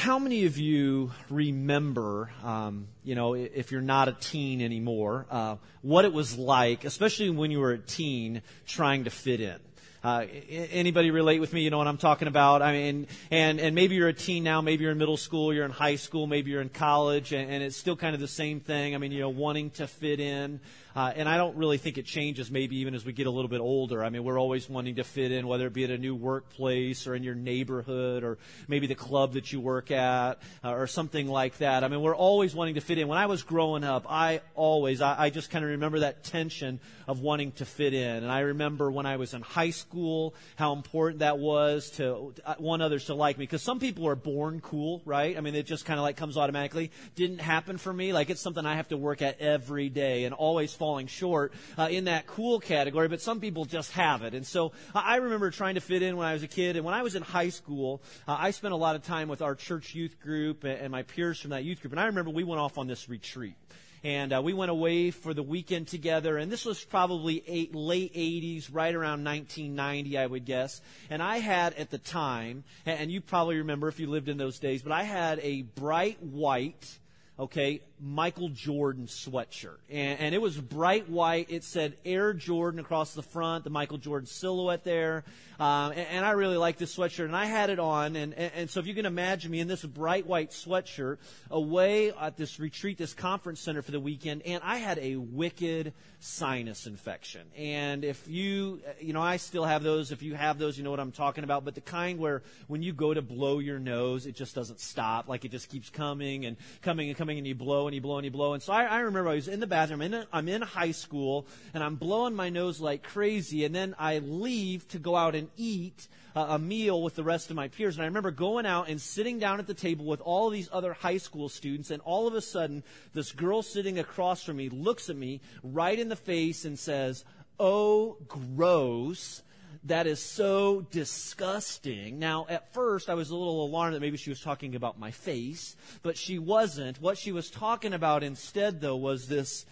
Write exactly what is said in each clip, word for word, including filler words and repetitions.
how many of you remember, um, you know, if you're not a teen anymore, uh, what it was like, especially when you were a teen, trying to fit in? Uh, anybody relate with me? You know what I'm talking about? I mean, and, and maybe you're a teen now, maybe you're in middle school, you're in high school, maybe you're in college, and, and it's still kind of the same thing. I mean, you know, wanting to fit in. Uh, and I don't really think it changes maybe even as we get a little bit older. I mean, we're always wanting to fit in, whether it be at a new workplace or in your neighborhood or maybe the club that you work at uh, or something like that. I mean, we're always wanting to fit in. When I was growing up, I always, I, I just kind of remember that tension of wanting to fit in. And I remember when I was in high school, how important that was to uh, want others to like me. Because some people are born cool, right? I mean, it just kind of like comes automatically. Didn't happen for me. Like, it's something I have to work at every day and always falling short uh, in that cool category, but some people just have it. And so I remember trying to fit in when I was a kid. And when I was in high school, uh, I spent a lot of time with our church youth group and my peers from that youth group. And I remember we went off on this retreat. And uh, we went away for the weekend together, and this was probably eight, late eighties, right around nineteen ninety, I would guess. And I had at the time, and you probably remember if you lived in those days, but I had a bright white, okay, Michael Jordan sweatshirt. And, and it was bright white. It said Air Jordan across the front, the Michael Jordan silhouette there. Um, and, and I really liked this sweatshirt. And I had it on. And, and, and so if you can imagine me in this bright white sweatshirt away at this retreat, this conference center for the weekend, and I had a wicked sinus infection. And if you, you know, I still have those. If you have those, you know what I'm talking about. But the kind where when you go to blow your nose, it just doesn't stop. Like, it just keeps coming and coming and coming. And you blow and you blow and you blow. And so I, I remember I was in the bathroom, and I'm in high school, and I'm blowing my nose like crazy. And then I leave to go out and eat uh, a meal with the rest of my peers. And I remember going out and sitting down at the table with all of these other high school students. And all of a sudden, this girl sitting across from me looks at me right in the face and says, "Oh, gross. That is so disgusting." Now, at first, I was a little alarmed that maybe she was talking about my face, but she wasn't. What she was talking about instead, though, was this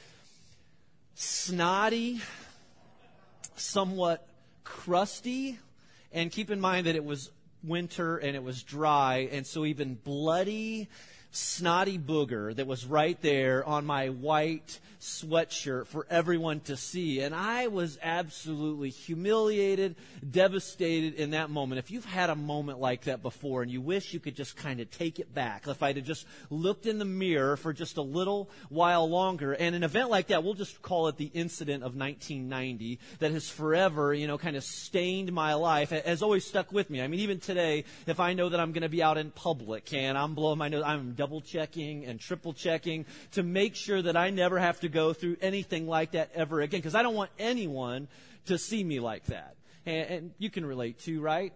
snotty, somewhat crusty, and keep in mind that it was winter and it was dry, and so even bloody, snotty booger that was right there on my white sweatshirt for everyone to see. And I was absolutely humiliated, devastated in that moment. If you've had a moment like that before and you wish you could just kind of take it back, if I'd have just looked in the mirror for just a little while longer, and an event like that, we'll just call it the incident of nineteen ninety, that has forever, you know, kind of stained my life, has always stuck with me. I mean, even today, if I know that I'm going to be out in public and I'm blowing my nose, I'm double checking and triple checking to make sure that I never have to go through anything like that ever again, because I don't want anyone to see me like that. And, and you can relate too, right?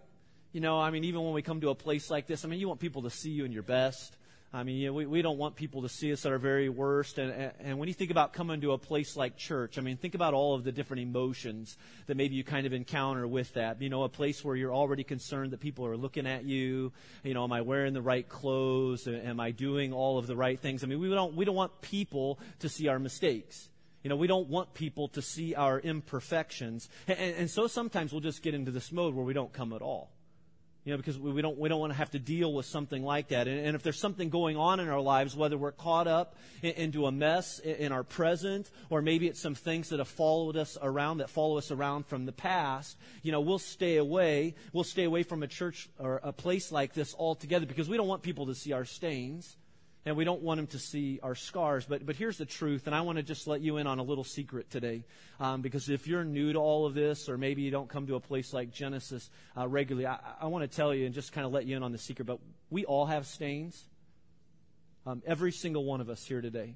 You know, I mean, even when we come to a place like this, I mean, you want people to see you in your best. I mean, you know, we, we don't want people to see us at our very worst. And, and, and when you think about coming to a place like church, I mean, think about all of the different emotions that maybe you kind of encounter with that. You know, a place where you're already concerned that people are looking at you. You know, am I wearing the right clothes? Am I doing all of the right things? I mean, we don't we don't want people to see our mistakes. You know, we don't want people to see our imperfections. And, and, and so sometimes we'll just get into this mode where we don't come at all. You know, because we don't we don't want to have to deal with something like that. And, and if there's something going on in our lives, whether we're caught up in, into a mess in, in our present, or maybe it's some things that have followed us around, that follow us around from the past, you know, we'll stay away. We'll stay away from a church or a place like this altogether, because we don't want people to see our stains. And we don't want them to see our scars. But but here's the truth, and I want to just let you in on a little secret today. Um, because if you're new to all of this, or maybe you don't come to a place like Genesis uh, regularly, I, I want to tell you and just kind of let you in on the secret. But we all have stains. Um, every single one of us here today.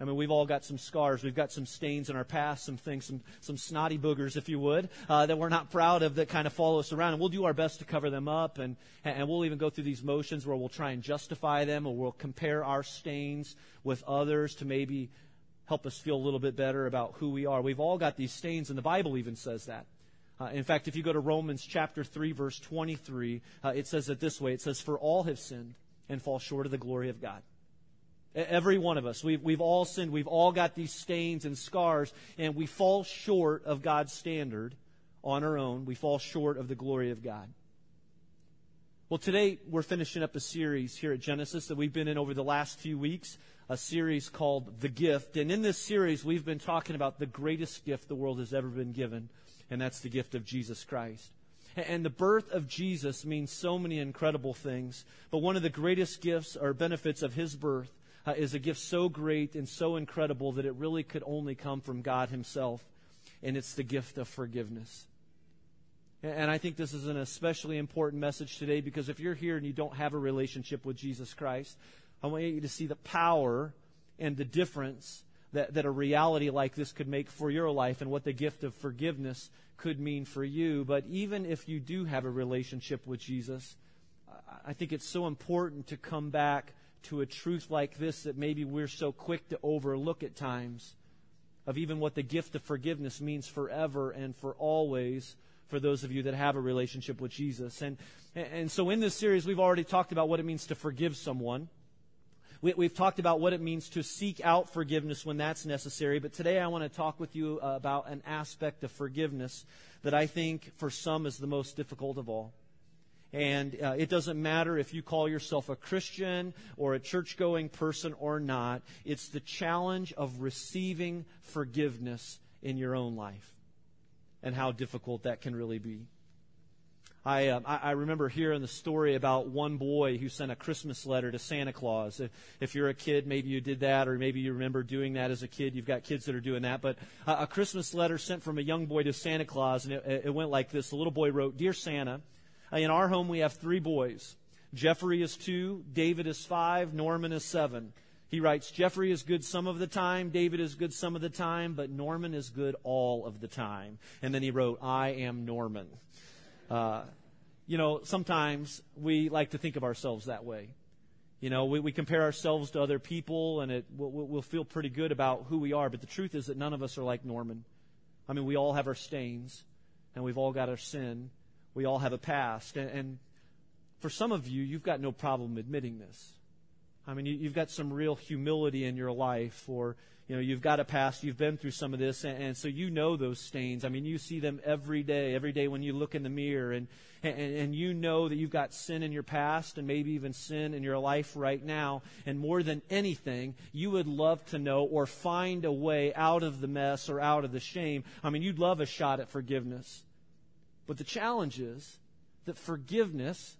I mean, we've all got some scars. We've got some stains in our past, some things, some some snotty boogers, if you would, uh, that we're not proud of that kind of follow us around. And we'll do our best to cover them up. And, and we'll even go through these motions where we'll try and justify them, or we'll compare our stains with others to maybe help us feel a little bit better about who we are. We've all got these stains, and the Bible even says that. Uh, in fact, if you go to Romans chapter three, verse twenty-three, uh, it says it this way. It says, "For all have sinned and fall short of the glory of God." Every one of us, we've, we've all sinned. We've all got these stains and scars, and we fall short of God's standard on our own. We fall short of the glory of God. Well, today we're finishing up a series here at Genesis that we've been in over the last few weeks, a series called The Gift. And in this series, we've been talking about the greatest gift the world has ever been given, and that's the gift of Jesus Christ. And the birth of Jesus means so many incredible things, but one of the greatest gifts or benefits of his birth uh, is a gift so great and so incredible that it really could only come from God himself, and it's the gift of forgiveness. And I think this is an especially important message today because if you're here and you don't have a relationship with Jesus Christ, I want you to see the power and the difference that, that a reality like this could make for your life and what the gift of forgiveness could mean for you. But even if you do have a relationship with Jesus, I think it's so important to come back to a truth like this that maybe we're so quick to overlook at times, of even what the gift of forgiveness means forever and for always for those of you that have a relationship with Jesus. And and so in this series, we've already talked about what it means to forgive someone. We, we've talked about what it means to seek out forgiveness when that's necessary. But today I want to talk with you about an aspect of forgiveness that I think for some is the most difficult of all. And uh, it doesn't matter if you call yourself a Christian or a church-going person or not. It's the challenge of receiving forgiveness in your own life, and how difficult that can really be. I, uh, I remember hearing the story about one boy who sent a Christmas letter to Santa Claus. If, if you're a kid, maybe you did that, or maybe you remember doing that as a kid. You've got kids that are doing that. But uh, a Christmas letter sent from a young boy to Santa Claus, and it, it went like this. The little boy wrote, "Dear Santa, in our home we have three boys. Jeffrey is two, David is five, Norman is seven. He writes, Jeffrey is good some of the time, David is good some of the time, but Norman is good all of the time." And then he wrote, "I am Norman." Uh, you know, sometimes we like to think of ourselves that way. You know, we, we compare ourselves to other people, and it we'll, we'll feel pretty good about who we are. But the truth is that none of us are like Norman. I mean, we all have our stains, and we've all got our sin. We all have a past. And, and for some of you, you've got no problem admitting this. I mean, you've got some real humility in your life, or, you know, you've got a past, you've been through some of this, and, and so you know those stains. I mean, you see them every day, every day when you look in the mirror, and, and, and you know that you've got sin in your past and maybe even sin in your life right now. And more than anything, you would love to know or find a way out of the mess or out of the shame. I mean, you'd love a shot at forgiveness. But the challenge is that forgiveness,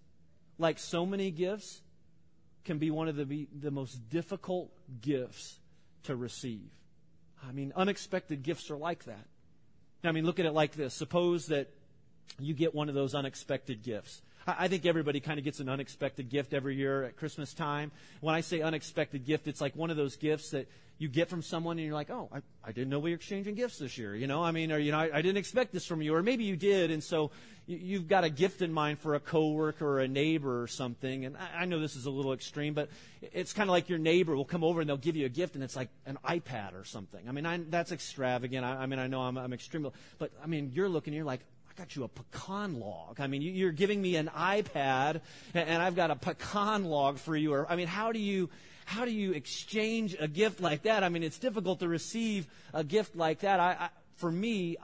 like so many gifts, can be one of the, the most difficult gifts to receive. I mean, unexpected gifts are like that. I mean, look at it like this. Suppose that you get one of those unexpected gifts. I think everybody kind of gets an unexpected gift every year at Christmas time. When I say unexpected gift, it's like one of those gifts that you get from someone and you're like, oh, I, I didn't know we were exchanging gifts this year. You know, I mean, or, you know, I, I didn't expect this from you. Or maybe you did. And so you, you've got a gift in mind for a coworker or a neighbor or something. And I, I know this is a little extreme, but it's kind of like your neighbor will come over and they'll give you a gift and it's like an iPad or something. I mean, I, that's extravagant. I, I mean, I know I'm, I'm extreme, but I mean, you're looking, you're like, I got you a pecan log. I mean, you're giving me an iPad, and I've got a pecan log for you. Or, I mean, how do you how do you exchange a gift like that? I mean, it's difficult to receive a gift like that. I, I for me,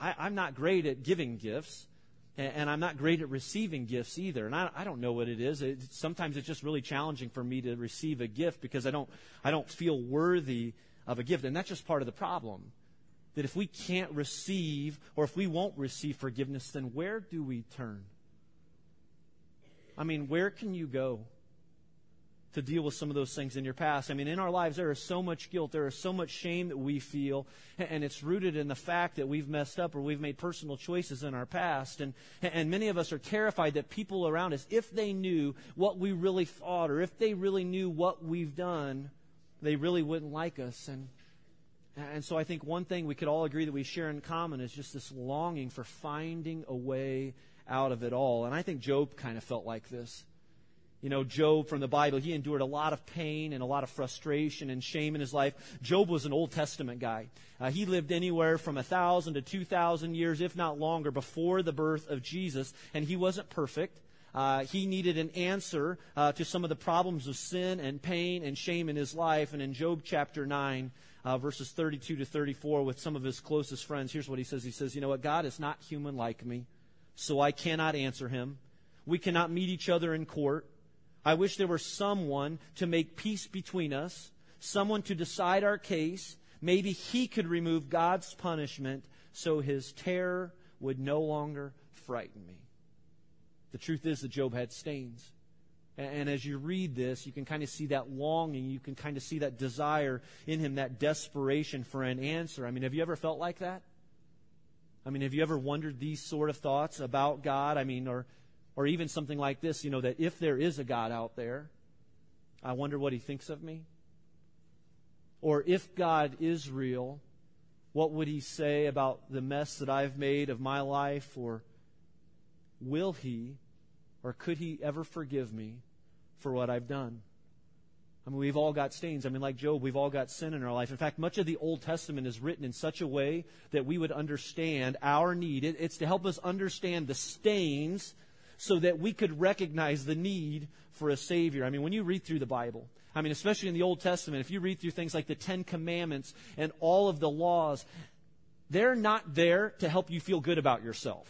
I, I'm not great at giving gifts, and I'm not great at receiving gifts either. And I, I don't know what it is. It, sometimes it's just really challenging for me to receive a gift because I don't I don't feel worthy of a gift, and that's just part of the problem. That if we can't receive or if we won't receive forgiveness, then where do we turn? I mean, where can you go to deal with some of those things in your past? I mean, in our lives, there is so much guilt. There is so much shame that we feel. And it's rooted in the fact that we've messed up or we've made personal choices in our past. And, and many of us are terrified that people around us, if they knew what we really thought or if they really knew what we've done, they really wouldn't like us. And And so I think one thing we could all agree that we share in common is just this longing for finding a way out of it all. And I think Job kind of felt like this. You know, Job from the Bible, he endured a lot of pain and a lot of frustration and shame in his life. Job was an Old Testament guy. Uh, he lived anywhere from one thousand to two thousand years, if not longer, before the birth of Jesus. And he wasn't perfect. Uh, he needed an answer uh, to some of the problems of sin and pain and shame in his life. And in Job chapter nine, Uh, verses thirty-two to thirty-four with some of his closest friends. Here's what he says. He says, you know what? God is not human like me, so I cannot answer him We cannot meet each other in court. I wish there were someone to make peace between us, someone to decide our case. Maybe he could remove God's punishment so his terror would no longer frighten me. The truth is that Job had stains. And as you read this, you can kind of see that longing. You can kind of see that desire in him, that desperation for an answer. I mean, have you ever felt like that? I mean, have you ever wondered these sort of thoughts about God? I mean, or or even something like this, you know, that if there is a God out there, I wonder what he thinks of me. Or if God is real, what would he say about the mess that I've made of my life? Or will he, or could he ever forgive me for what I've done? I mean, we've all got stains. I mean, like Job, we've all got sin in our life. In fact, much of the Old Testament is written in such a way that we would understand our need. It, it's to help us understand the stains so that we could recognize the need for a Savior. I mean, when you read through the Bible, I mean, especially in the Old Testament, if you read through things like the Ten Commandments and all of the laws, they're not there to help you feel good about yourself.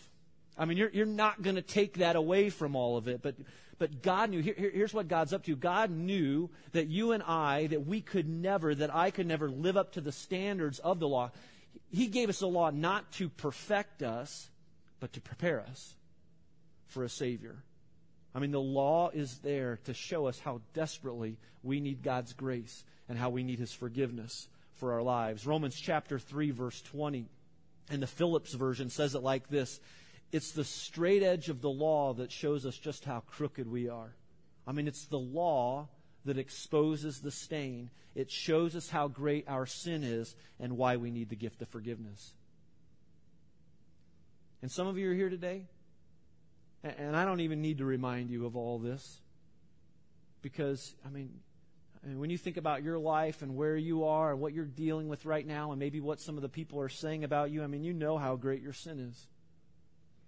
I mean, you're you're not going to take that away from all of it. But but God knew, here, here's what God's up to. God knew that you and I, that we could never, that I could never live up to the standards of the law. He gave us the law not to perfect us, but to prepare us for a Savior. I mean, the law is there to show us how desperately we need God's grace and how we need His forgiveness for our lives. Romans chapter three, verse twenty, and the Phillips version says it like this. It's the straight edge of the law that shows us just how crooked we are. I mean, it's the law that exposes the stain. It shows us how great our sin is and why we need the gift of forgiveness. And some of you are here today, and I don't even need to remind you of all this. Because, I mean, when you think about your life and where you are and what you're dealing with right now and maybe what some of the people are saying about you, I mean, you know how great your sin is.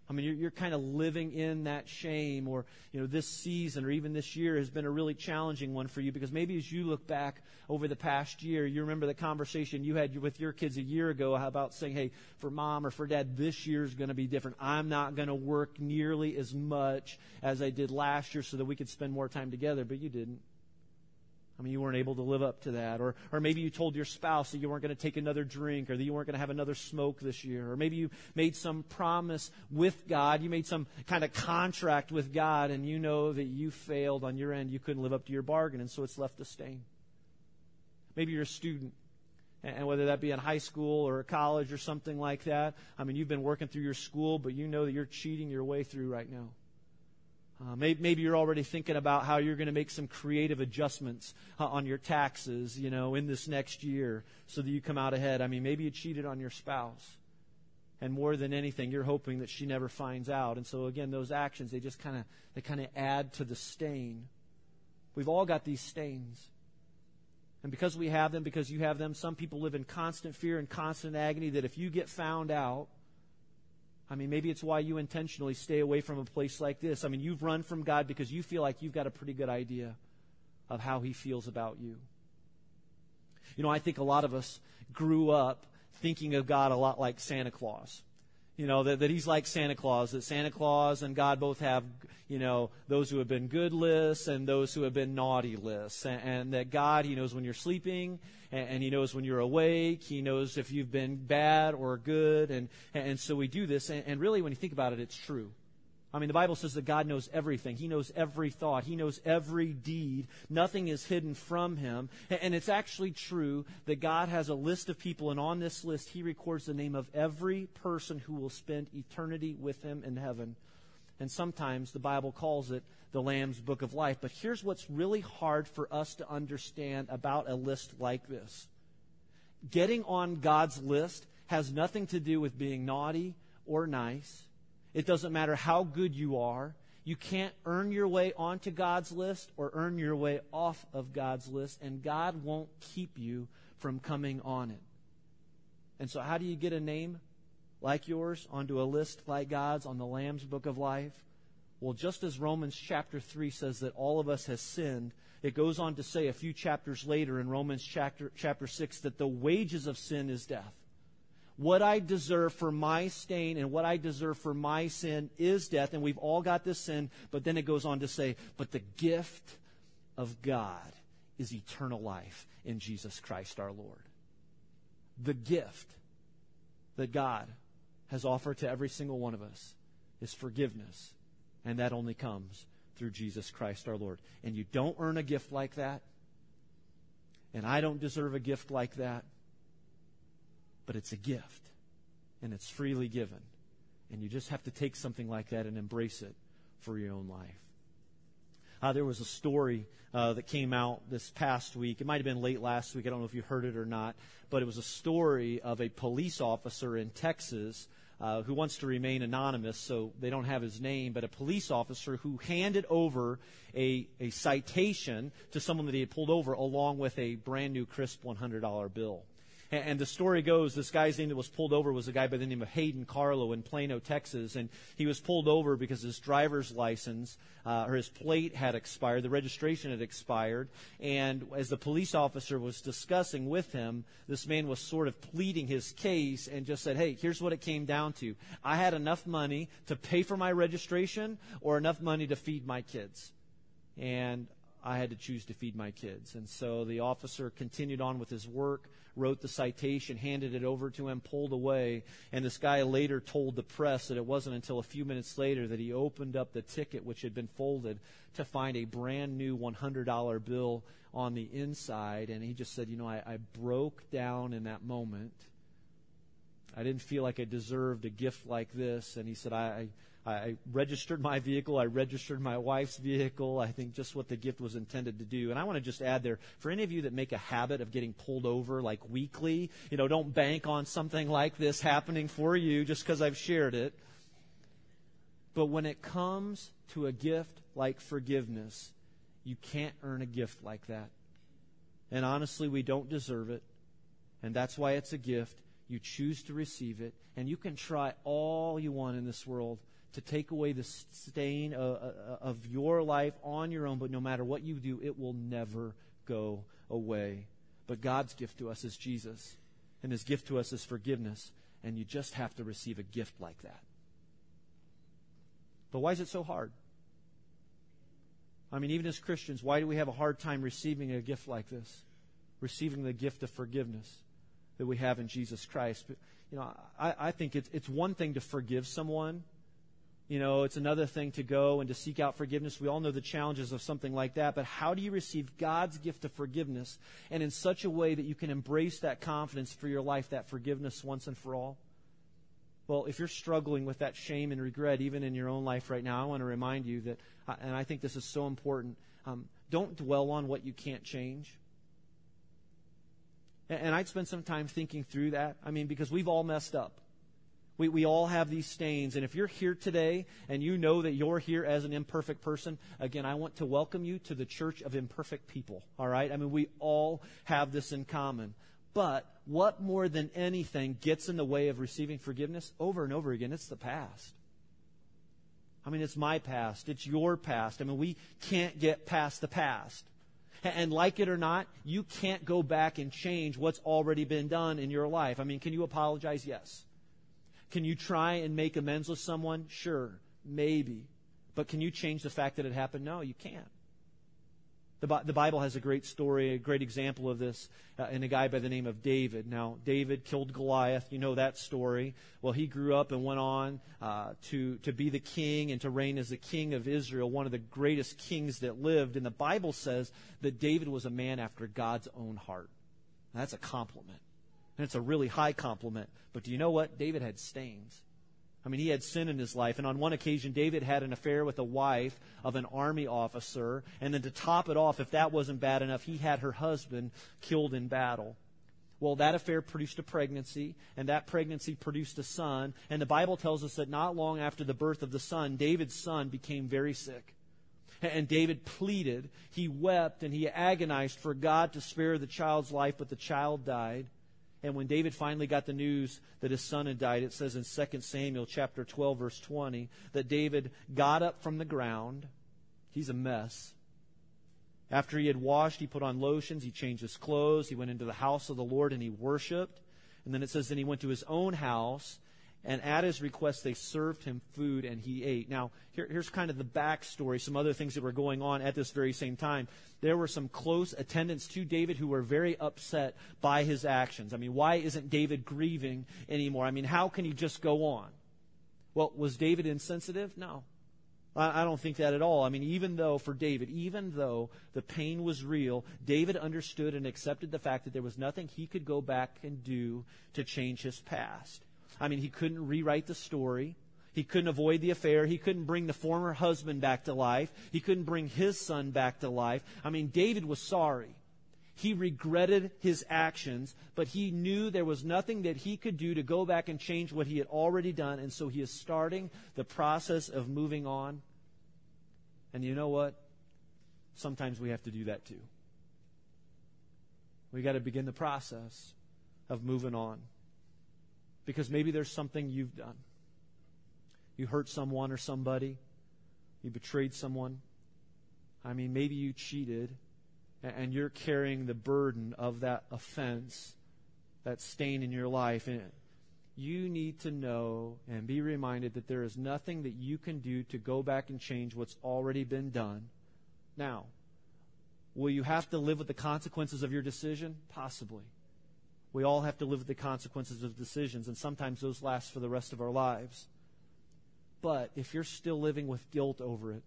I mean, you're, you're kind of living in that shame, or, you know, this season or even this year has been a really challenging one for you, because maybe as you look back over the past year, you remember the conversation you had with your kids a year ago about saying, hey, for mom or for dad, this year's going to be different. I'm not going to work nearly as much as I did last year so that we could spend more time together, but you didn't. I mean, you weren't able to live up to that. Or or maybe you told your spouse that you weren't going to take another drink, or that you weren't going to have another smoke this year. Or maybe you made some promise with God. You made some kind of contract with God, and you know that you failed on your end. You couldn't live up to your bargain, and so it's left a stain. Maybe you're a student, and whether that be in high school or college or something like that, I mean, you've been working through your school, but you know that you're cheating your way through right now. Uh, maybe, maybe you're already thinking about how you're going to make some creative adjustments uh, on your taxes, you know, in this next year so that you come out ahead. I mean, maybe you cheated on your spouse. And more than anything, you're hoping that she never finds out. And so, again, those actions, they just kind of they kind of add to the stain. We've all got these stains. And because we have them, because you have them, some people live in constant fear and constant agony that if you get found out, I mean, maybe it's why you intentionally stay away from a place like this. I mean, you've run from God because you feel like you've got a pretty good idea of how He feels about you. You know, I think a lot of us grew up thinking of God a lot like Santa Claus. You know, that, that He's like Santa Claus, that Santa Claus and God both have, you know, those who have been good lists and those who have been naughty lists. And, and that God, He knows when you're sleeping, and, and He knows when you're awake. He knows if you've been bad or good. And, and so we do this. And, and really, when you think about it, it's true. I mean, the Bible says that God knows everything. He knows every thought. He knows every deed. Nothing is hidden from Him. And it's actually true that God has a list of people, and on this list, He records the name of every person who will spend eternity with Him in heaven. And sometimes the Bible calls it the Lamb's Book of Life. But here's what's really hard for us to understand about a list like this. Getting on God's list has nothing to do with being naughty or nice. It doesn't matter how good you are. You can't earn your way onto God's list or earn your way off of God's list, and God won't keep you from coming on it. And so how do you get a name like yours onto a list like God's, on the Lamb's Book of Life? Well, just as Romans chapter three says that all of us has sinned, it goes on to say a few chapters later in Romans chapter, chapter six that the wages of sin is death. what I deserve for my stain and what I deserve for my sin is death, and we've all got this sin, but then it goes on to say, but the gift of God is eternal life in Jesus Christ our Lord. The gift that God has offered to every single one of us is forgiveness, and that only comes through Jesus Christ our Lord. And you don't earn a gift like that, and I don't deserve a gift like that, but it's a gift, and it's freely given. And you just have to take something like that and embrace it for your own life. Uh, there was a story uh, that came out this past week. It might have been late last week. I don't know if you heard it or not. But it was a story of a police officer in Texas uh, who wants to remain anonymous, so they don't have his name, but a police officer who handed over a, a citation to someone that he had pulled over along with a brand-new crisp one hundred dollar bill. And the story goes, this guy's name that was pulled over was a guy by the name of Hayden Carlo in Plano, Texas. And he was pulled over because his driver's license uh, or his plate had expired. The registration had expired. And as the police officer was discussing with him, this man was sort of pleading his case and just said, hey, here's what it came down to. I had enough money to pay for my registration or enough money to feed my kids. And I had to choose to feed my kids. And so the officer continued on with his work, wrote the citation, handed it over to him, pulled away. And this guy later told the press that it wasn't until a few minutes later that he opened up the ticket, which had been folded, to find a brand new one hundred dollar bill on the inside. And he just said, you know, I, I broke down in that moment. I didn't feel like I deserved a gift like this. And he said, I... I I registered my vehicle. I registered my wife's vehicle. I think just what the gift was intended to do. And I want to just add there, for any of you that make a habit of getting pulled over like weekly, you know, don't bank on something like this happening for you just because I've shared it. But when it comes to a gift like forgiveness, you can't earn a gift like that. And honestly, we don't deserve it. And that's why it's a gift. You choose to receive it. And you can try all you want in this world to take away the stain of your life on your own, but no matter what you do, it will never go away. But God's gift to us is Jesus, and His gift to us is forgiveness, and you just have to receive a gift like that. But why is it so hard? I mean, even as Christians, why do we have a hard time receiving a gift like this, receiving the gift of forgiveness that we have in Jesus Christ? But, you know, I, I think it's, it's one thing to forgive someone. You know, it's another thing to go and to seek out forgiveness. We all know the challenges of something like that. But how do you receive God's gift of forgiveness and in such a way that you can embrace that confidence for your life, that forgiveness once and for all? Well, if you're struggling with that shame and regret, even in your own life right now, I want to remind you that, and I think this is so important, um, don't dwell on what you can't change. And I'd spend some time thinking through that. I mean, because we've all messed up. We we all have these stains. And if you're here today and you know that you're here as an imperfect person, again, I want to welcome you to the church of imperfect people. All right? I mean, we all have this in common. But what more than anything gets in the way of receiving forgiveness over and over again? It's the past. I mean, it's my past. It's your past. I mean, we can't get past the past. And like it or not, you can't go back and change what's already been done in your life. I mean, can you apologize? Yes. Can you try and make amends with someone? Sure, maybe. But can you change the fact that it happened? No, you can't. The, the Bible has a great story, a great example of this, uh, in a guy by the name of David. Now, David killed Goliath. You know that story. Well, he grew up and went on uh, to, to be the king and to reign as the king of Israel, one of the greatest kings that lived. And the Bible says that David was a man after God's own heart. Now, that's a compliment. And it's a really high compliment. But do you know what? David had stains. I mean, he had sin in his life. And on one occasion, David had an affair with the wife of an army officer. And then to top it off, if that wasn't bad enough, he had her husband killed in battle. Well, that affair produced a pregnancy, and that pregnancy produced a son. And the Bible tells us that not long after the birth of the son, David's son became very sick. And David pleaded, he wept, and he agonized for God to spare the child's life, but the child died. And when David finally got the news that his son had died, it says in Second Samuel chapter twelve, verse twenty, that David got up from the ground. He's a mess. After he had washed, he put on lotions, he changed his clothes, he went into the house of the Lord, and he worshiped. And then it says, then he went to his own house, and at his request they served him food, and he ate. Now, here, here's kind of the backstory, some other things that were going on at this very same time. There were some close attendants to David who were very upset by his actions. I mean, why isn't David grieving anymore? I mean, how can he just go on? Well, was David insensitive? No. I don't think that at all. I mean, even though for David, even though the pain was real, David understood and accepted the fact that there was nothing he could go back and do to change his past. I mean, he couldn't rewrite the story. He couldn't avoid the affair. He couldn't bring the former husband back to life. He couldn't bring his son back to life. I mean, David was sorry. He regretted his actions, but he knew there was nothing that he could do to go back and change what he had already done. And so he is starting the process of moving on. And you know what? Sometimes we have to do that too. We got to begin the process of moving on. Because maybe there's something you've done. You hurt someone or somebody. You betrayed someone. I mean, maybe you cheated. And you're carrying the burden of that offense, that stain in your life. And you need to know and be reminded that there is nothing that you can do to go back and change what's already been done. Now, will you have to live with the consequences of your decision? Possibly. We all have to live with the consequences of decisions, and sometimes those last for the rest of our lives. But if you're still living with guilt over it,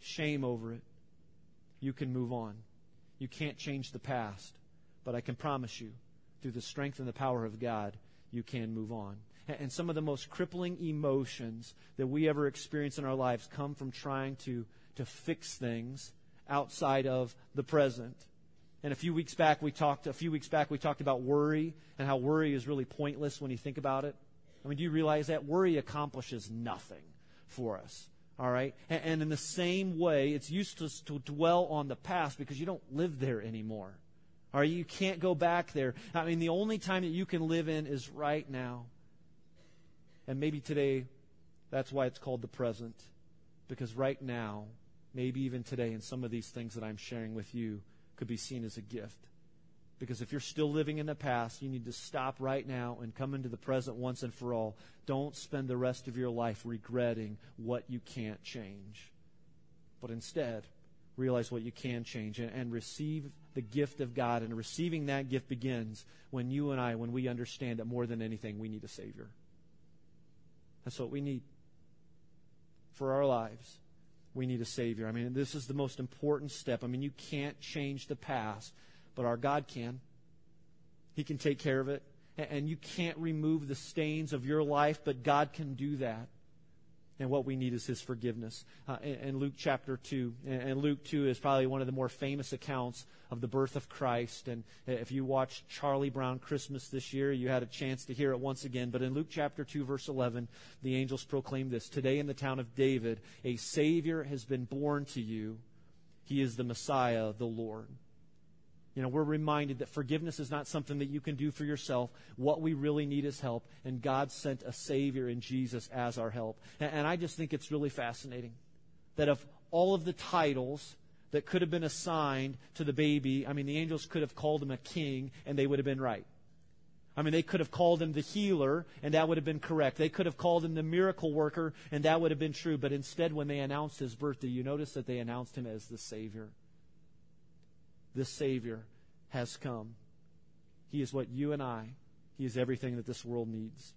shame over it, you can move on. You can't change the past, but I can promise you, through the strength and the power of God, you can move on. And some of the most crippling emotions that we ever experience in our lives come from trying to, to fix things outside of the present. And a few weeks back, we talked, a few weeks back, we talked about worry and how worry is really pointless when you think about it. I mean, do you realize that? Worry accomplishes nothing for us. All right. And in the same way, it's useless to dwell on the past because you don't live there anymore. All right. You can't go back there. I mean, the only time that you can live in is right now. And maybe today, that's why it's called the present. Because right now, maybe even today, and some of these things that I'm sharing with you could be seen as a gift. Because if you're still living in the past, you need to stop right now and come into the present once and for all. Don't spend the rest of your life regretting what you can't change. But instead, realize what you can change and, and receive the gift of God. And receiving that gift begins when you and I, when we understand that more than anything, we need a Savior. That's what we need for our lives. We need a Savior. I mean, this is the most important step. I mean, you can't change the past. But our God can. He can take care of it. And you can't remove the stains of your life, but God can do that. And what we need is His forgiveness. Uh, and Luke chapter two. And Luke two is probably one of the more famous accounts of the birth of Christ. And if you watched Charlie Brown Christmas this year, you had a chance to hear it once again. But in Luke chapter two, verse eleven, the angels proclaimed this. Today in the town of David, a Savior has been born to you. He is the Messiah, the Lord. You know, we're reminded that forgiveness is not something that you can do for yourself. What we really need is help. And God sent a Savior in Jesus as our help. And, and I just think it's really fascinating that of all of the titles that could have been assigned to the baby, I mean, the angels could have called him a king and they would have been right. I mean, they could have called him the healer and that would have been correct. They could have called him the miracle worker and that would have been true. But instead, when they announced his birthday, you notice that they announced him as the Savior. This Savior has come. He is what you and I, He is everything that this world needs.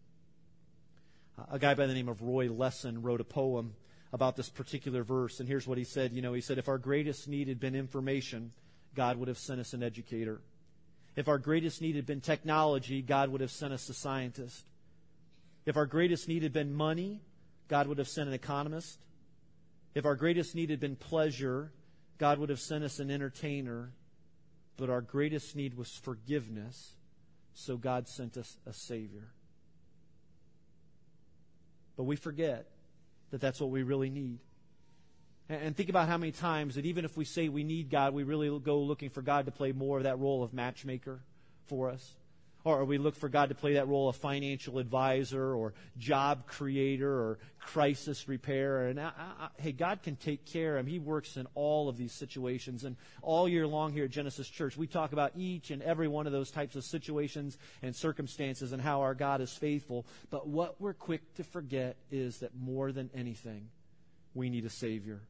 Uh, a guy by the name of Roy Lesson wrote a poem about this particular verse, and here's what he said. You know, he said, if our greatest need had been information, God would have sent us an educator. If our greatest need had been technology, God would have sent us a scientist. If our greatest need had been money, God would have sent an economist. If our greatest need had been pleasure, God would have sent us an entertainer. But our greatest need was forgiveness, so God sent us a Savior. But we forget that that's what we really need. And think about how many times that even if we say we need God, we really go looking for God to play more of that role of matchmaker for us. Or we look for God to play that role of financial advisor or job creator or crisis repairer. And, I, I, hey, God can take care of him. He works in all of these situations. And all year long here at Genesis Church, we talk about each and every one of those types of situations and circumstances and how our God is faithful. But what we're quick to forget is that more than anything, we need a Savior.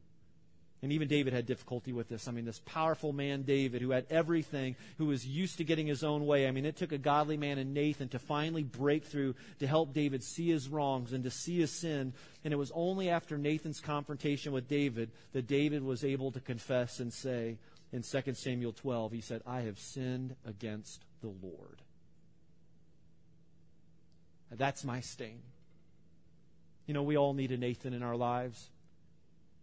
And even David had difficulty with this. I mean, this powerful man, David, who had everything, who was used to getting his own way. I mean, it took a godly man in Nathan to finally break through to help David see his wrongs and to see his sin. And it was only after Nathan's confrontation with David that David was able to confess and say in Second Samuel twelve, he said, I have sinned against the Lord. That's my stain. You know, we all need a Nathan in our lives.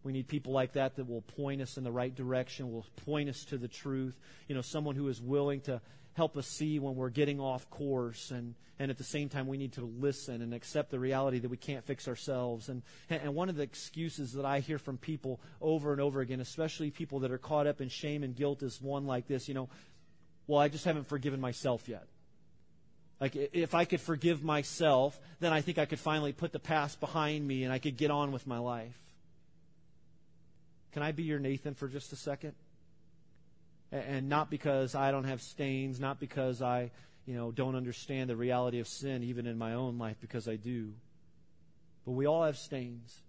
We need people like that that will point us in the right direction, will point us to the truth. You know, someone who is willing to help us see when we're getting off course. And, and at the same time, we need to listen and accept the reality that we can't fix ourselves. And, and one of the excuses that I hear from people over and over again, especially people that are caught up in shame and guilt, is one like this, you know, well, I just haven't forgiven myself yet. Like, if I could forgive myself, then I think I could finally put the past behind me and I could get on with my life. Can I be your Nathan for just a second? And not because I don't have stains, not because I, you know, don't understand the reality of sin even in my own life, because I do. But we all have stains.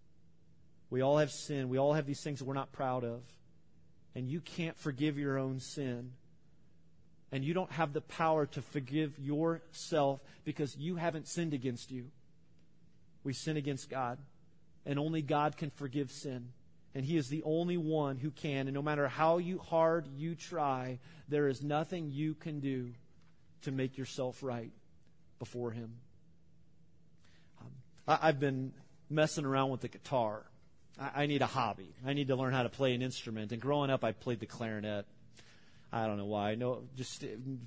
We all have sin. We all have these things that we're not proud of. And you can't forgive your own sin. And you don't have the power to forgive yourself because you haven't sinned against you. We sin against God. And only God can forgive sin. And He is the only one who can. And no matter how you hard you try, there is nothing you can do to make yourself right before Him. Um, I, I've been messing around with the guitar. I, I need a hobby. I need to learn how to play an instrument. And growing up, I played the clarinet. I don't know why. No, just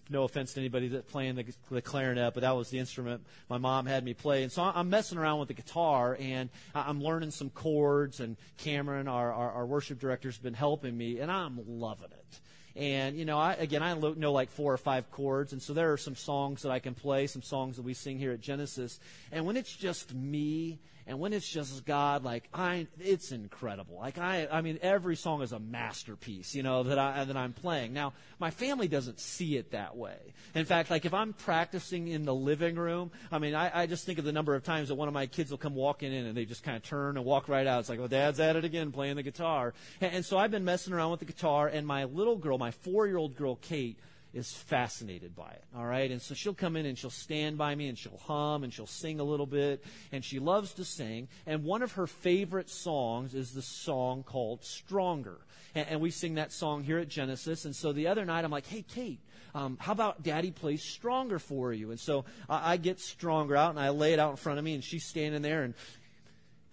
no offense to anybody that's playing the, the clarinet, but that was the instrument my mom had me play. And so I'm messing around with the guitar, and I'm learning some chords. And Cameron, our our, our worship director, has been helping me, and I'm loving it. And, you know, I, again, I know like four or five chords. And so there are some songs that I can play, some songs that we sing here at Genesis. And when it's just me and when it's just God, like, I, it's incredible. Like, I, I mean, every song is a masterpiece, you know, that, I, that I'm playing. Now, my family doesn't see it that way. In fact, like if I'm practicing in the living room, I mean, I, I just think of the number of times that one of my kids will come walking in and they just kind of turn and walk right out. It's like, well, Dad's at it again playing the guitar. And, and so I've been messing around with the guitar, and my little girl, my four-year-old girl, Kate, is fascinated by it, all right? And so she'll come in and she'll stand by me and she'll hum and she'll sing a little bit. And she loves to sing. And one of her favorite songs is the song called Stronger. And, and we sing that song here at Genesis. And so the other night I'm like, hey, Kate, um, how about Daddy plays Stronger for you? And so I, I get Stronger out and I lay it out in front of me, and she's standing there, and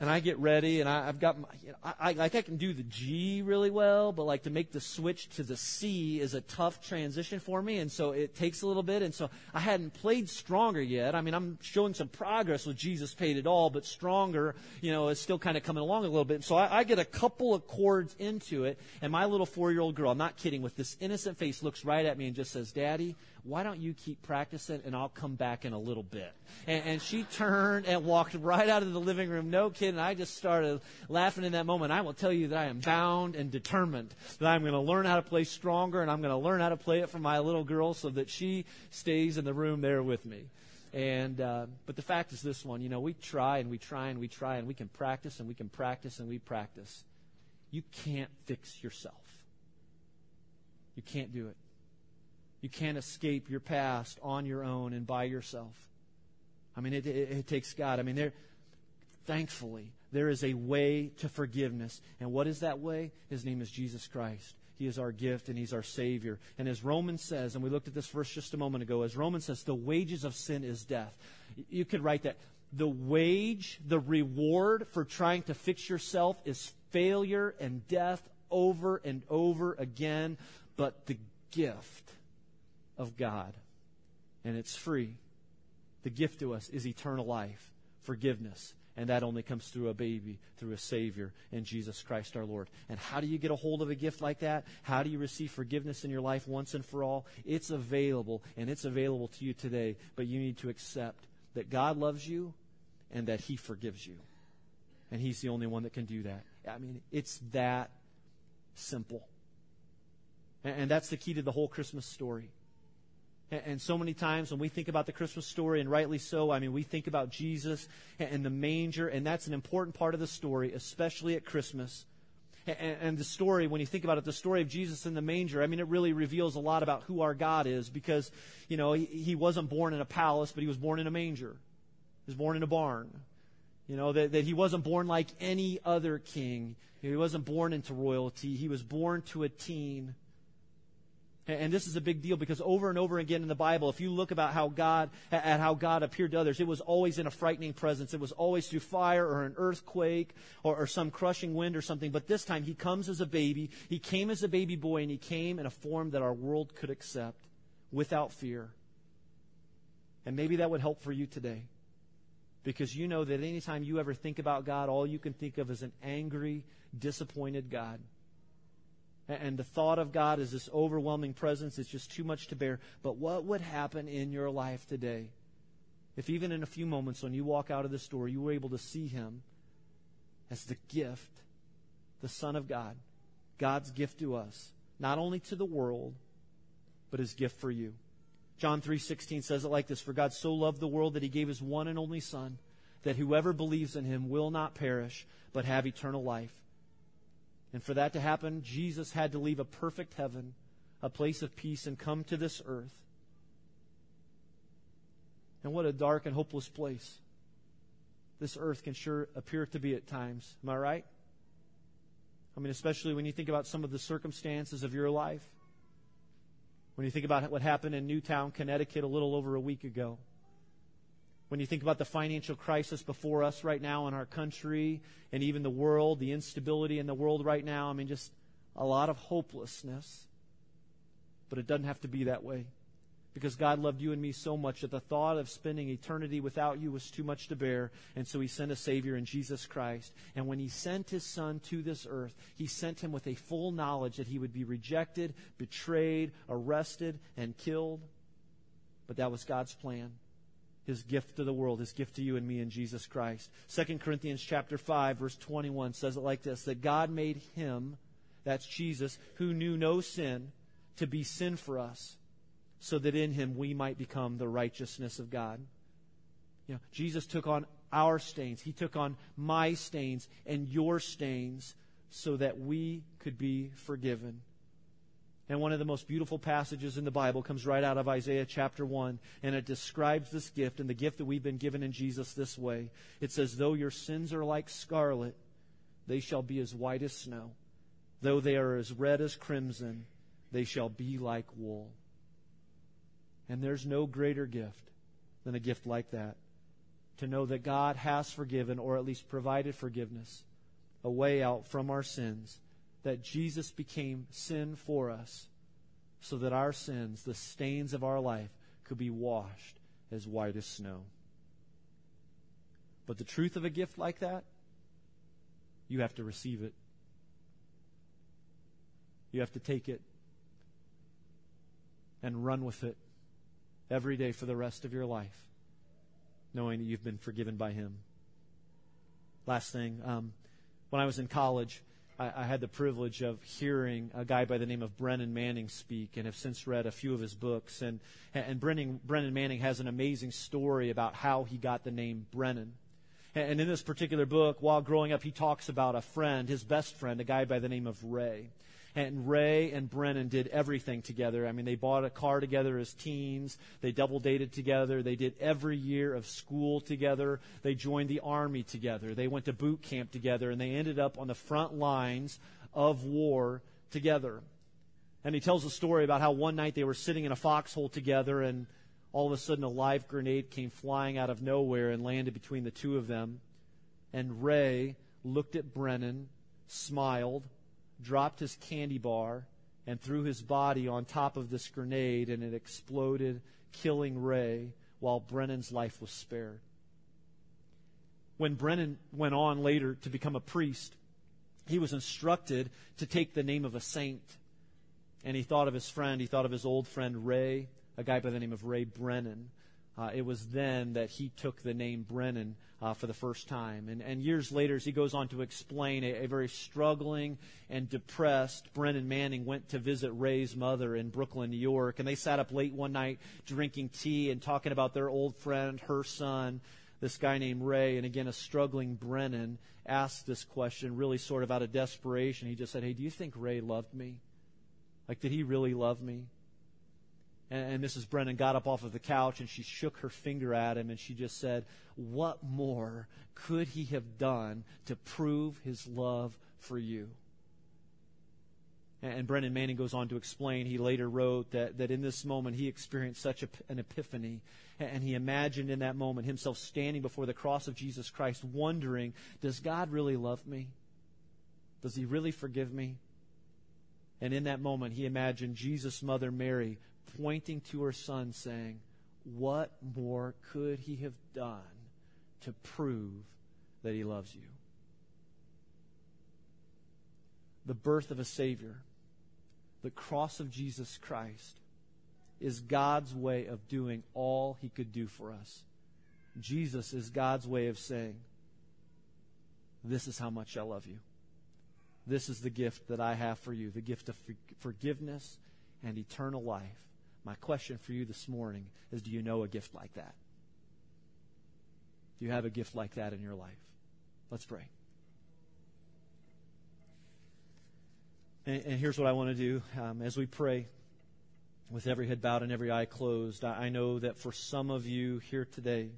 And I get ready, and I, I've got my, you know, I, I, like I can do the G really well, but like to make the switch to the C is a tough transition for me, and so it takes a little bit. And so I hadn't played Stronger yet. I mean, I'm showing some progress with Jesus Paid It All, but Stronger, you know, is still kind of coming along a little bit. And so I, I get a couple of chords into it, and my little four-year-old girl, I'm not kidding, with this innocent face, looks right at me and just says, Daddy, why don't you keep practicing, and I'll come back in a little bit. And, and she turned and walked right out of the living room, no kidding. And I just started laughing in that moment. I will tell you that I am bound and determined that I'm going to learn how to play Stronger, and I'm going to learn how to play it for my little girl so that she stays in the room there with me. And uh, but the fact is this one, you know, we try and we try and we try, and we can practice and we can practice and we practice. You can't fix yourself. You can't do it. You can't escape your past on your own and by yourself. I mean, it, it, it takes God. I mean, there, thankfully, there is a way to forgiveness. And what is that way? His name is Jesus Christ. He is our gift, and He's our Savior. And as Romans says, and we looked at this verse just a moment ago, as Romans says, the wages of sin is death. You could write that. The wage, the reward for trying to fix yourself is failure and death over and over again. But the gift of God, and it's free. The gift to us is eternal life, forgiveness, And that only comes through a baby, through a Savior in Jesus Christ our Lord. And how do you get a hold of a gift like that? How do you receive forgiveness in your life once and for all? It's available, and it's available to you today. But you need to accept that God loves you and that He forgives you. And He's the only one that can do that. I mean, it's that simple. And that's the key to the whole Christmas story. And so many times when we think about the Christmas story, and rightly so, I mean, we think about Jesus and the manger, and that's an important part of the story, especially at Christmas. And the story, when you think about it, the story of Jesus in the manger, I mean, it really reveals a lot about who our God is, because, you know, He wasn't born in a palace, but He was born in a manger. He was born in a barn. You know, that, that He wasn't born like any other king. He wasn't born into royalty. He was born to a teen. And this is a big deal, because over and over again in the Bible, if you look about how God, at how God appeared to others, it was always in a frightening presence. It was always through fire or an earthquake or, or some crushing wind or something. But this time He comes as a baby. He came as a baby boy, and He came in a form that our world could accept without fear. And maybe that would help for you today, because you know that anytime you ever think about God, all you can think of is an angry, disappointed God. And the thought of God is this overwhelming presence. It's just too much to bear. But what would happen in your life today if even in a few moments when you walk out of this door, you were able to see Him as the gift, the Son of God, God's gift to us, not only to the world, but His gift for you. John three sixteen says it like this: "For God so loved the world that He gave His one and only Son, that whoever believes in Him will not perish, but have eternal life." And for that to happen, Jesus had to leave a perfect heaven, a place of peace, and come to this earth. And what a dark and hopeless place this earth can sure appear to be at times. Am I right? I mean, especially when you think about some of the circumstances of your life. When you think about what happened in Newtown, Connecticut a little over a week ago. When you think about the financial crisis before us right now in our country and even the world, the instability in the world right now, I mean, just a lot of hopelessness. But it doesn't have to be that way, because God loved you and me so much that the thought of spending eternity without you was too much to bear. And so He sent a Savior in Jesus Christ. And when He sent His Son to this earth, He sent Him with a full knowledge that He would be rejected, betrayed, arrested, and killed. But that was God's plan. His gift to the world, His gift to you and me in Jesus Christ. Second Corinthians chapter five, verse twenty-one says it like this: "That God made Him," that's Jesus, "who knew no sin, to be sin for us, so that in Him we might become the righteousness of God." You know, Jesus took on our stains. He took on my stains and your stains so that we could be forgiven. And one of the most beautiful passages in the Bible comes right out of Isaiah chapter one, and it describes this gift and the gift that we've been given in Jesus this way. It says, "Though your sins are like scarlet, they shall be as white as snow. Though they are as red as crimson, they shall be like wool." And there's no greater gift than a gift like that, to know that God has forgiven, or at least provided forgiveness, a way out from our sins, that Jesus became sin for us so that our sins, the stains of our life, could be washed as white as snow. But the truth of a gift like that, you have to receive it. You have to take it and run with it every day for the rest of your life, knowing that you've been forgiven by Him. Last thing, um, when I was in college, I had the privilege of hearing a guy by the name of Brennan Manning speak, and have since read a few of his books. And, and Brennan, Brennan Manning has an amazing story about how he got the name Brennan. And in this particular book, while growing up, he talks about a friend, his best friend, a guy by the name of Ray. And Ray and Brennan did everything together. I mean, they bought a car together as teens. They double dated together. They did every year of school together. They joined the army together. They went to boot camp together. And they ended up on the front lines of war together. And he tells a story about how one night they were sitting in a foxhole together, and all of a sudden a live grenade came flying out of nowhere and landed between the two of them. And Ray looked at Brennan, smiled, dropped his candy bar, and threw his body on top of this grenade, and it exploded, killing Ray, while Brennan's life was spared. when Brennan went on later to become a priest, he was instructed to take the name of a saint. And he thought of his friend, he thought of his old friend Ray, a guy by the name of Ray Brennan. Uh, it was then that he took the name Brennan uh, for the first time. And, and years later, as he goes on to explain, a, a very struggling and depressed Brennan Manning went to visit Ray's mother in Brooklyn, New York. And they sat up late one night drinking tea and talking about their old friend, her son, this guy named Ray. And again, a struggling Brennan asked this question really sort of out of desperation. He just said, "Hey, do you think Ray loved me? Like, did he really love me?" And Missus Brennan got up off of the couch and she shook her finger at him and she just said, "What more could he have done to prove his love for you?" And Brennan Manning goes on to explain, he later wrote that, that in this moment he experienced such a, an epiphany, and he imagined in that moment himself standing before the cross of Jesus Christ wondering, does God really love me? Does he really forgive me? And in that moment he imagined Jesus' mother Mary pointing to her son saying, "What more could he have done to prove that he loves you?" The birth of a Savior, the cross of Jesus Christ, is God's way of doing all he could do for us. Jesus is God's way of saying, "This is how much I love you. This is the gift that I have for you, the gift of forgiveness and eternal life." My question for you this morning is, do you know a gift like that? Do you have a gift like that in your life? Let's pray. And, and here's what I want to do. Um, as we pray, with every head bowed and every eye closed, I, I know that for some of you here today,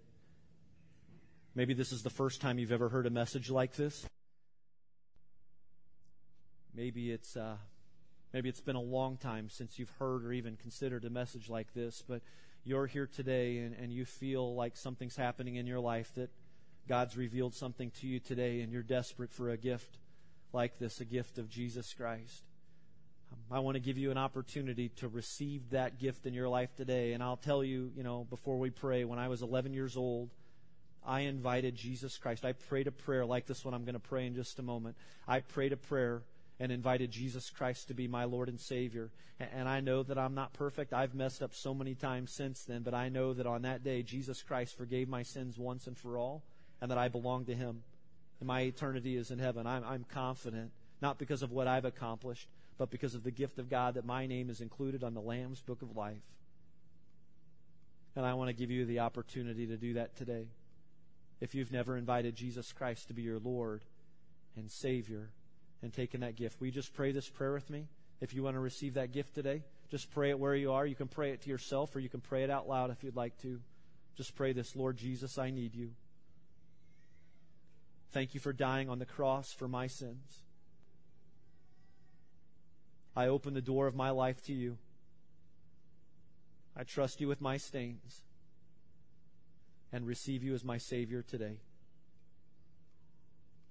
maybe this is the first time you've ever heard a message like this. Maybe it's... Uh, Maybe it's been a long time since you've heard or even considered a message like this, but you're here today and, and you feel like something's happening in your life, that God's revealed something to you today and you're desperate for a gift like this, a gift of Jesus Christ. I want to give you an opportunity to receive that gift in your life today. And I'll tell you, you know, before we pray, when I was eleven years old, I invited Jesus Christ. I prayed a prayer like this one I'm going to pray in just a moment. I prayed a prayer and invited Jesus Christ to be my Lord and Savior. And I know that I'm not perfect. I've messed up so many times since then, but I know that on that day, Jesus Christ forgave my sins once and for all, and that I belong to Him. And my eternity is in heaven. I'm, I'm confident, not because of what I've accomplished, but because of the gift of God that my name is included on the Lamb's Book of Life. And I want to give you the opportunity to do that today. If you've never invited Jesus Christ to be your Lord and Savior, and taking that gift, will you just pray this prayer with me? If you want to receive that gift today, just pray it where you are. You can pray it to yourself, or you can pray it out loud if you'd like to. Just pray this: Lord Jesus, I need you. Thank you for dying on the cross for my sins. I open the door of my life to you. I trust you with my stains and receive you as my Savior today.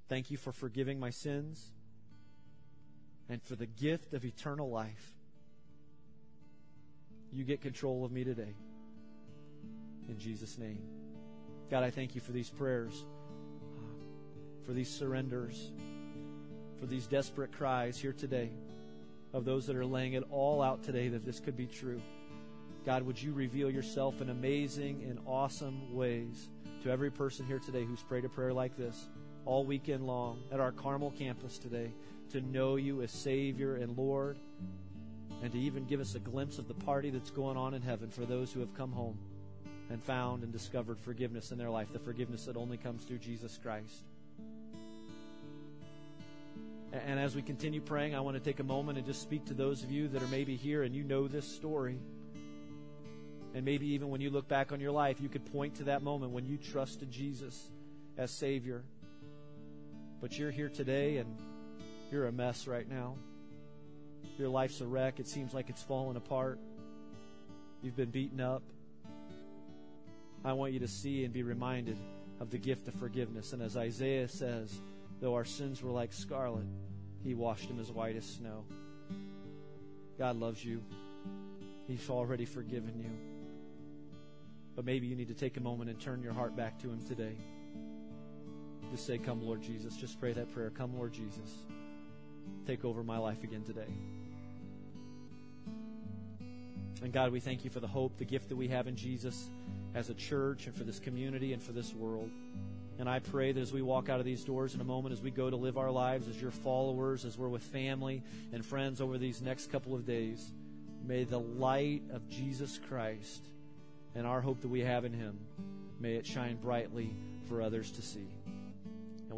Thank you for forgiving my sins and for the gift of eternal life. You get control of me today. In Jesus' name. God, I thank you for these prayers, for these surrenders, for these desperate cries here today of those that are laying it all out today that this could be true. God, would you reveal yourself in amazing and awesome ways to every person here today who's prayed a prayer like this all weekend long at our Carmel campus today, to know you as Savior and Lord, and to even give us a glimpse of the party that's going on in heaven for those who have come home and found and discovered forgiveness in their life, the forgiveness that only comes through Jesus Christ. And as we continue praying, I want to take a moment and just speak to those of you that are maybe here and you know this story. And maybe even when you look back on your life, you could point to that moment when you trusted Jesus as Savior. But you're here today and you're a mess right now. Your life's a wreck. It seems like it's falling apart. You've been beaten up. I want you to see and be reminded of the gift of forgiveness. And as Isaiah says, though our sins were like scarlet, He washed them as white as snow. God loves you. He's already forgiven you. But maybe you need to take a moment and turn your heart back to Him today. Just say, come, Lord Jesus. Just pray that prayer. Come, Lord Jesus. Take over my life again today. And God, we thank you for the hope, the gift that we have in Jesus as a church and for this community and for this world. And I pray that as we walk out of these doors in a moment, as we go to live our lives as your followers, as we're with family and friends over these next couple of days, may the light of Jesus Christ and our hope that we have in him, may it shine brightly for others to see. And